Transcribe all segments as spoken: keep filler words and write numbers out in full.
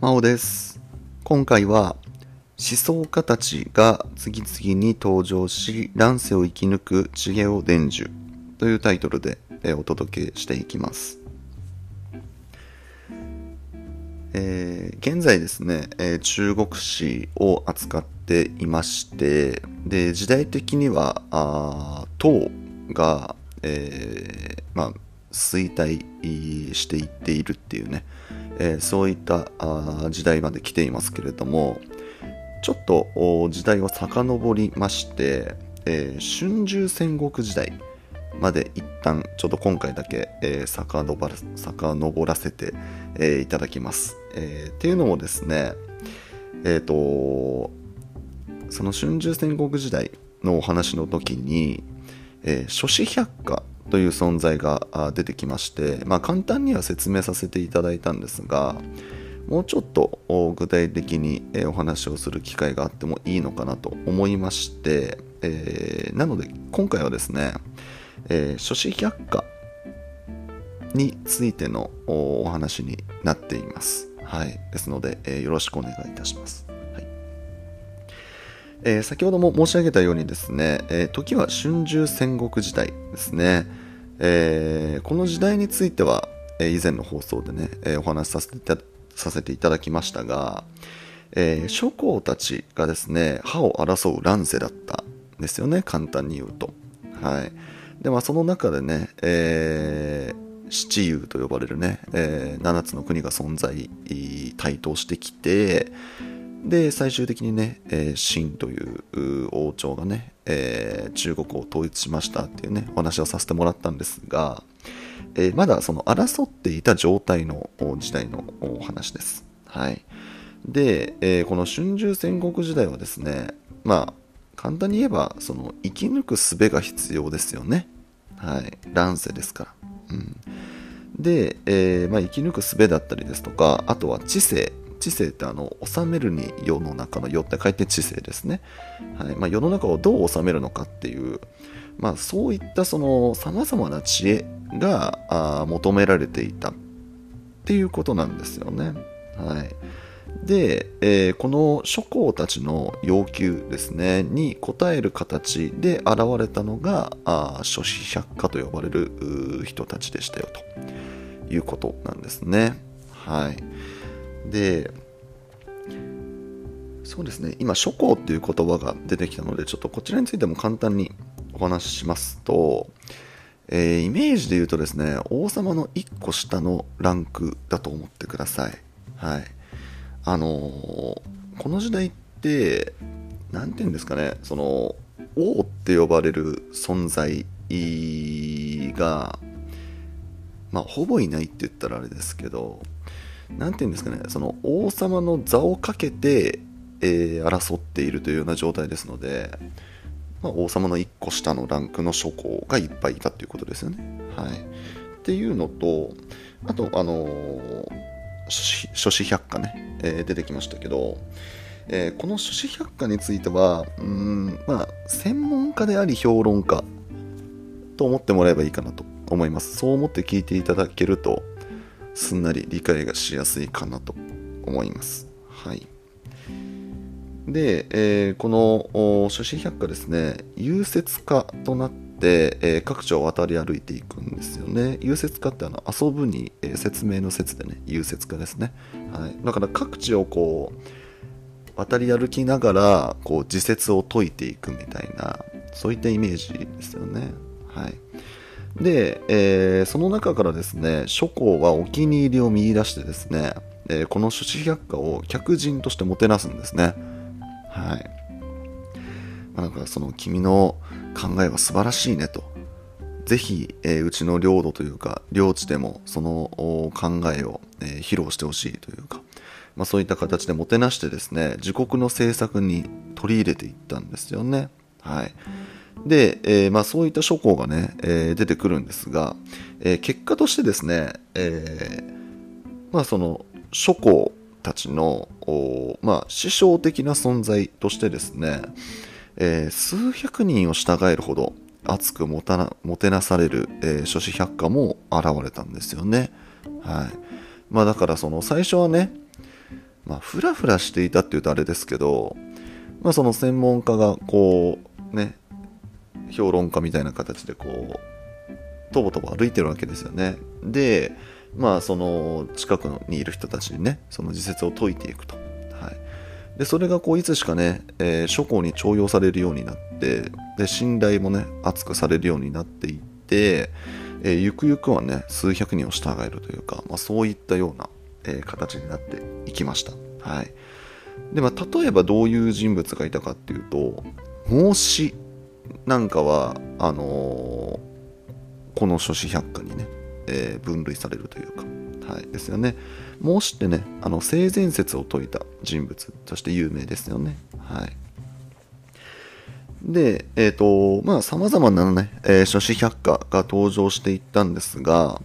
まおです。今回は思想家たちが次々に登場し乱世を生き抜く知恵を伝授というタイトルでお届けしていきます。えー、現在ですね、えー、中国史を扱っていまして、で時代的にはあ唐が、えーまあ、衰退していっているっていうね、えー、そういったあ時代まで来ていますけれども、ちょっと時代を遡りまして、えー、春秋戦国時代まで一旦ちょっと今回だけ、えー、遡ら、遡らせて、えー、いただきます。えー、っていうのもですね、えーと、その春秋戦国時代のお話の時に、えー、諸子百家という存在が出てきまして、まあ、簡単には説明させていただいたんですが、もうちょっと具体的にお話をする機会があってもいいのかなと思いまして、えー、なので今回はですね、えー、諸子百家についてのお話になっています。はい、ですので、えー、よろしくお願いいたします。はい、えー、先ほども申し上げたようにですね、えー、時は春秋戦国時代ですね、えー、この時代については、えー、以前の放送でね、えー、お話しさせていた、させていただきましたが、えー、諸侯たちがですね、歯を争う乱世だったんですよね、簡単に言うと。はい。でまあ、その中でね、えー、七雄と呼ばれるね、えー、ななつの国が存在、台頭してきて、で最終的にね、えー、秦という王朝がね、えー、中国を統一しましたっていうね、お話をさせてもらったんですが、えー、まだその争っていた状態の時代のお話です。はい。で、えー、この春秋戦国時代はですね、まあ簡単に言えばその生き抜く術が必要ですよね。はい、乱世ですから。うん、で、えーまあ、生き抜く術だったりですとか、あとは治世。治世ってあの治めるに世の中の世って書いて治世ですね。はい、まあ、世の中をどう治めるのかっていう、まあ、そういったそのさまざまな知恵が求められていたっていうことなんですよね。はい。で、えー、この諸侯たちの要求ですねに応える形で現れたのがあ諸子百家と呼ばれる人たちでしたよということなんですね。はい。で、そうですね、今諸侯という言葉が出てきたので、ちょっとこちらについても簡単にお話ししますと、えー、イメージで言うとですね、王様のいっこ下のランクだと思ってください。はい。あのー、この時代って何て言うんですかね、その王って呼ばれる存在が、まあ、ほぼいないって言ったらあれですけど、何て言うんですかね、その王様の座をかけて、えー、争っているというような状態ですので、まあ、王様のいっこ下のランクの諸侯がいっぱいいたということですよね。はい、っていうのと、あとあのー諸子百家ね、えー、出てきましたけど、えー、この諸子百家についてはうーん、まあ、専門家であり評論家と思ってもらえばいいかなと思います。そう思って聞いていただけるとすんなり理解がしやすいかなと思います。はい、で、えー、この諸子百家ですね、遊説家となってで、えー、各地を渡り歩いていくんですよね。遊説家ってあの遊ぶに、えー、説明の説でね、遊説家ですね。はい、だから各地をこう渡り歩きながらこう自説を解いていくみたいな、そういったイメージですよね。はい、で、えー、その中からですね、諸侯はお気に入りを見出してですね、えー、この諸子百家を客人としてもてなすんですね。はい、まあ、なんかその君の考えは素晴らしいねと、ぜひ、えー、うちの領土というか領地でもその考えを、えー、披露してほしいというか、まあ、そういった形でもてなしてですね、自国の政策に取り入れていったんですよね。はい、で、えーまあ、そういった諸侯がね、えー、出てくるんですが、えー、結果としてですね、えーまあ、その諸侯たちの、まあ、師匠的な存在としてですね、えー、数百人を従えるほど熱くもたなもてなされる、えー、諸子百家も現れたんですよね。はい、まあ、だからその最初はね、まあ、フラフラしていたっていうとあれですけど、まあ、その専門家がこうね、評論家みたいな形でこうとぼとぼ歩いてるわけですよね。で、まあ、その近くにいる人たちにね、その自説を解いていくと、はい、でそれがこういつしかね、えー、諸侯に重用されるようになって、で信頼もね厚くされるようになっていって、えー、ゆくゆくはね数百人を従えるというか、まあ、そういったような、えー、形になっていきました。はい。で、まあ、例えばどういう人物がいたかっていうと、孟子なんかはあのー、この諸子百家にね、えー、分類されるというか、はい、ですよね。孟子ってね、あの性善説を説いた人物として有名ですよね。はい。で、えっと、まあさまざまなね、えー、諸子百家が登場していったんですが、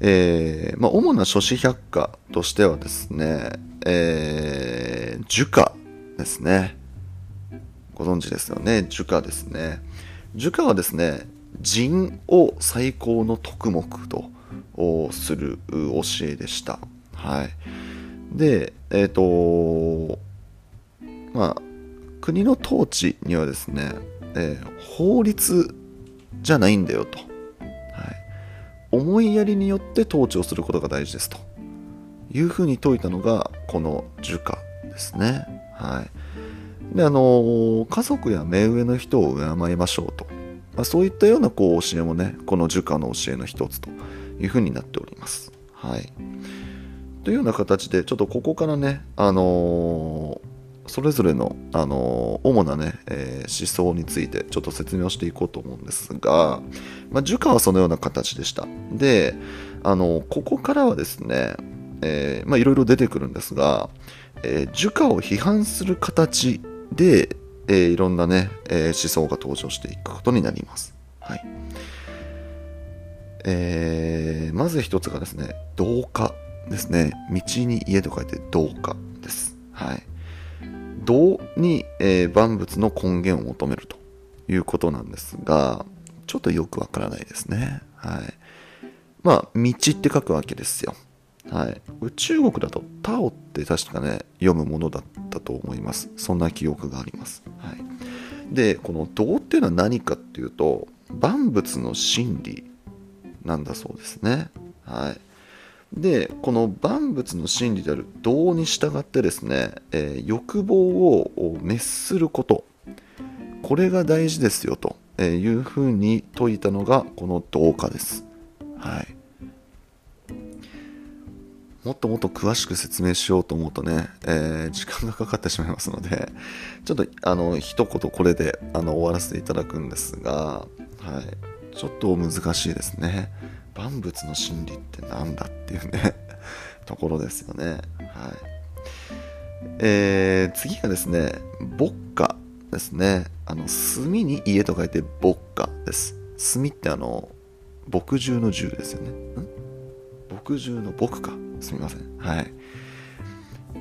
えー、まあ主な諸子百家としてはですね、えー、儒家ですね。ご存知ですよね、儒家ですね。儒家はですね、仁を最高の徳目とする教えでした。はい。で、えっと、まあ、国の統治にはですね、えー、法律じゃないんだよと、はい。思いやりによって統治をすることが大事ですというふうに説いたのが、この儒家ですね。はい。で、あの家族や目上の人を敬いましょうと、まあ、そういったようなこう教えもね、この儒家の教えの一つというふうになっております。はい。というような形で、ちょっとここからね、あのー、それぞれの、あのー、主なね、えー、思想についてちょっと説明をしていこうと思うんですが、まあ、儒家はそのような形でした。で、あのー、ここからはですね、えー、まあいろいろ出てくるんですが、えー、儒家を批判する形で、えー、いろんなね、えー、思想が登場していくことになります。はい。えー、まず一つがですね、道家ですね。道に家と書いて道家です。はい。道に、えー、万物の根源を求めるということなんですが、ちょっとよくわからないですね。はい。まあ、道って書くわけですよ。はい、中国だとタオって確かね読むものだったと思います。そんな記憶があります。はい、でこの道っていうのは何かっていうと、万物の真理なんだそうですね。はい。でこの万物の真理である道に従ってですね、えー、欲望を滅すること、これが大事ですよというふうに説いたのがこの道家です。はい。もっともっと詳しく説明しようと思うとね、えー、時間がかかってしまいますので、ちょっとあの一言これであの終わらせていただくんですが、はい、ちょっと難しいですね。万物の真理ってなんだっていうねところですよね。はい。えー、次がですね、墨家ですね。あの炭に家と書いて墨家です。炭ってあの墨汁の汁ですよね。ん？墨汁の墨か。すみません。はい。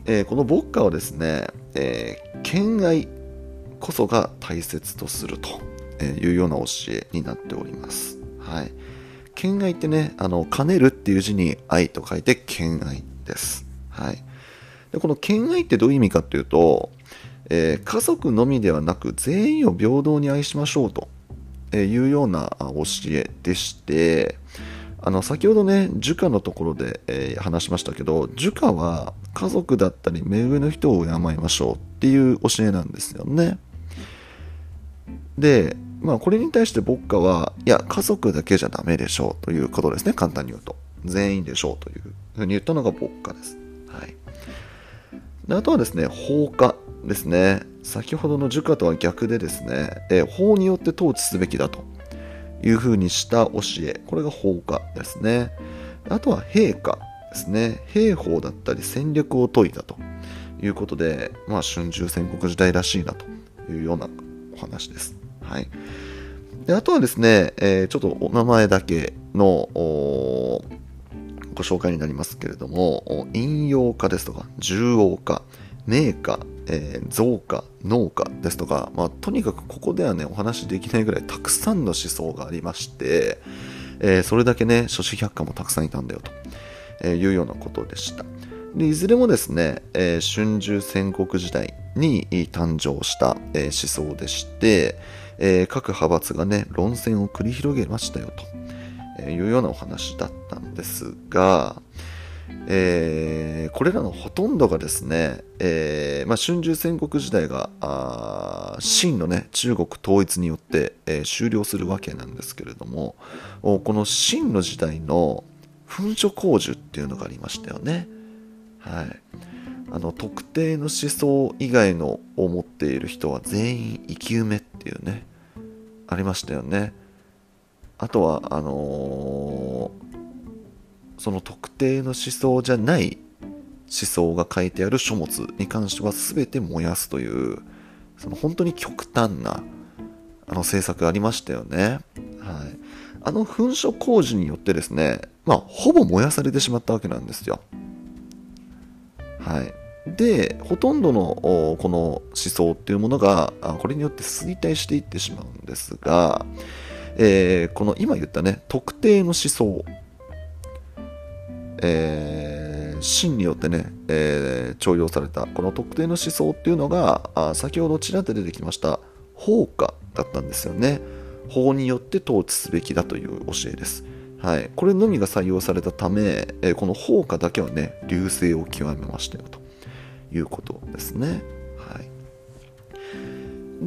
えー、この牧歌はですね、えー、兼愛こそが大切とするというような教えになっております。はい、兼愛ってね、あの兼ねるっていう字に愛と書いて兼愛です。はい、でこの兼愛ってどういう意味かっていうと、えー、家族のみではなく全員を平等に愛しましょうというような教えでして、あの先ほどね儒家のところで、えー、話しましたけど、儒家は家族だったり目上の人を敬いましょうっていう教えなんですよね。で、まあ、これに対して牧家はいや家族だけじゃダメでしょうということですね。簡単に言うと全員でしょうというふうに言ったのが牧家です。はい、であとはですね法家ですね。先ほどの儒家とは逆でですね、えー、法によって統治すべきだというふうにした教え、これが法家ですね。あとは兵家ですね。兵法だったり戦略を説いたということで、まあ春秋戦国時代らしいなというようなお話です。はい、であとはですね、えー、ちょっとお名前だけのご紹介になりますけれども、陰陽家ですとか重王家、名家、えー、造家、農家ですとか、まあ、とにかくここではねお話できないぐらいたくさんの思想がありまして、えー、それだけね諸子百家もたくさんいたんだよというようなことでした。でいずれもですね、えー、春秋戦国時代に誕生した、えー、思想でして、えー、各派閥がね論戦を繰り広げましたよというようなお話だったんですが、えー、これらのほとんどがですね、えーまあ、春秋戦国時代があ秦のね中国統一によって、えー、終了するわけなんですけれども、この秦の時代の焚書坑儒っていうのがありましたよね。はい、あの特定の思想以外のを持っている人は全員生き埋めっていうねありましたよね。あとはあのーその特定の思想じゃない思想が書いてある書物に関しては全て燃やすというその本当に極端なあの政策がありましたよね。はい、あの焚書坑儒によってですね、まあ、ほぼ燃やされてしまったわけなんですよ。はい、でほとんどのこの思想っていうものがこれによって衰退していってしまうんですが、えー、この今言ったね特定の思想えー、秦によってね、えー、徴用されたこの特定の思想っていうのがあ先ほどちらっと出てきました法家だったんですよね。法によって統治すべきだという教えです。はい、これのみが採用されたため、えー、この法家だけはね隆盛を極めましたよということですね。はい、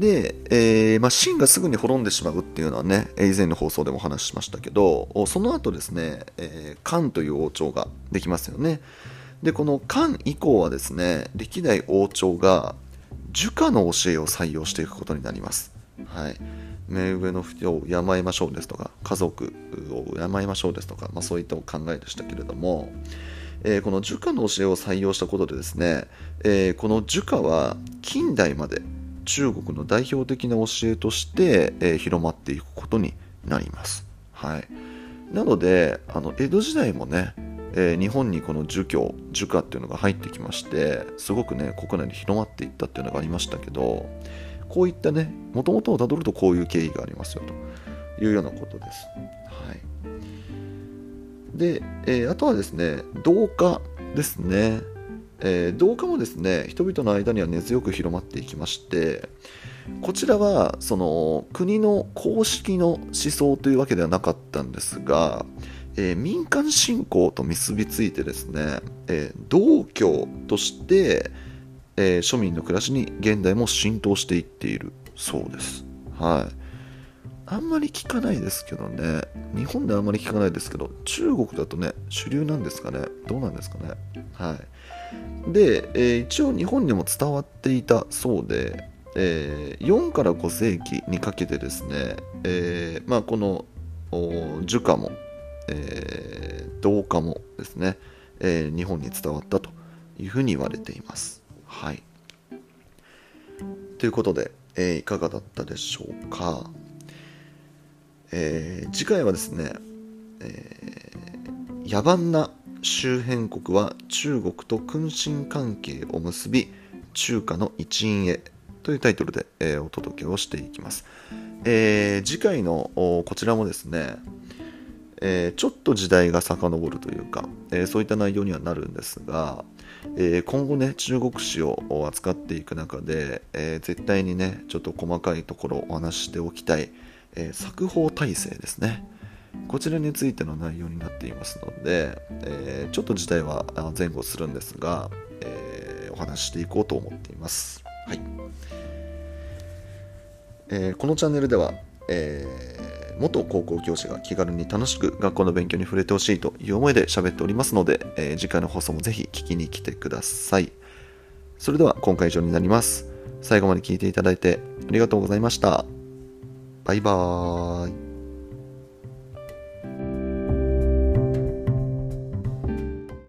で、えーまあ、秦がすぐに滅んでしまうっていうのはね以前の放送でもお話ししましたけど、その後ですね、えー、漢という王朝ができますよね。でこの漢以降はですね歴代王朝が儒家の教えを採用していくことになります。はい、目上の人を敬いましょうですとか家族を敬いましょうですとか、まあ、そういったお考えでしたけれども、えー、この儒家の教えを採用したことでですね、えー、この儒家は近代まで中国の代表的な教えとして、えー、広まっていくことになります。はい、なのであの江戸時代もね、えー、日本にこの儒教儒家っていうのが入ってきましてすごくね国内に広まっていったっていうのがありましたけど、こういったねもともとをたどるとこういう経緯がありますよというようなことです。はい、で、えー、あとはですね同化ですね。えー、同化もですね人々の間には根強く広まっていきまして、こちらはその国の公式の思想というわけではなかったんですが、えー、民間信仰と結びついてですね、えー、道教として、えー、庶民の暮らしに現代も浸透していっているそうです。はい、あんまり聞かないですけどね、日本ではあんまり聞かないですけど中国だとね主流なんですかね、どうなんですかね。はい、で、えー、一応日本にも伝わっていたそうで、えー、よんからごせいきにかけてですね、えー、まあこの儒家も、えー、道家もですね、えー、日本に伝わったというふうに言われています。はい、ということで、えー、いかがだったでしょうか。えー、次回はですね、えー、野蛮な周辺国は中国と君臣関係を結び中華の一員へというタイトルで、えー、お届けをしていきます。えー、次回のこちらもですね、えー、ちょっと時代が遡るというか、えー、そういった内容にはなるんですが、えー、今後ね中国史を扱っていく中で、えー、絶対にねちょっと細かいところをお話ししておきたいえー、作法体制ですね、こちらについての内容になっていますので、えー、ちょっと時代は前後するんですが、えー、お話ししていこうと思っています。はい、えー、このチャンネルでは、えー、元高校教師が気軽に楽しく学校の勉強に触れてほしいという思いで喋っておりますので、えー、次回の放送もぜひ聞きに来てください。それでは今回以上になります。最後まで聞いていただいてありがとうございました。バイバーイ。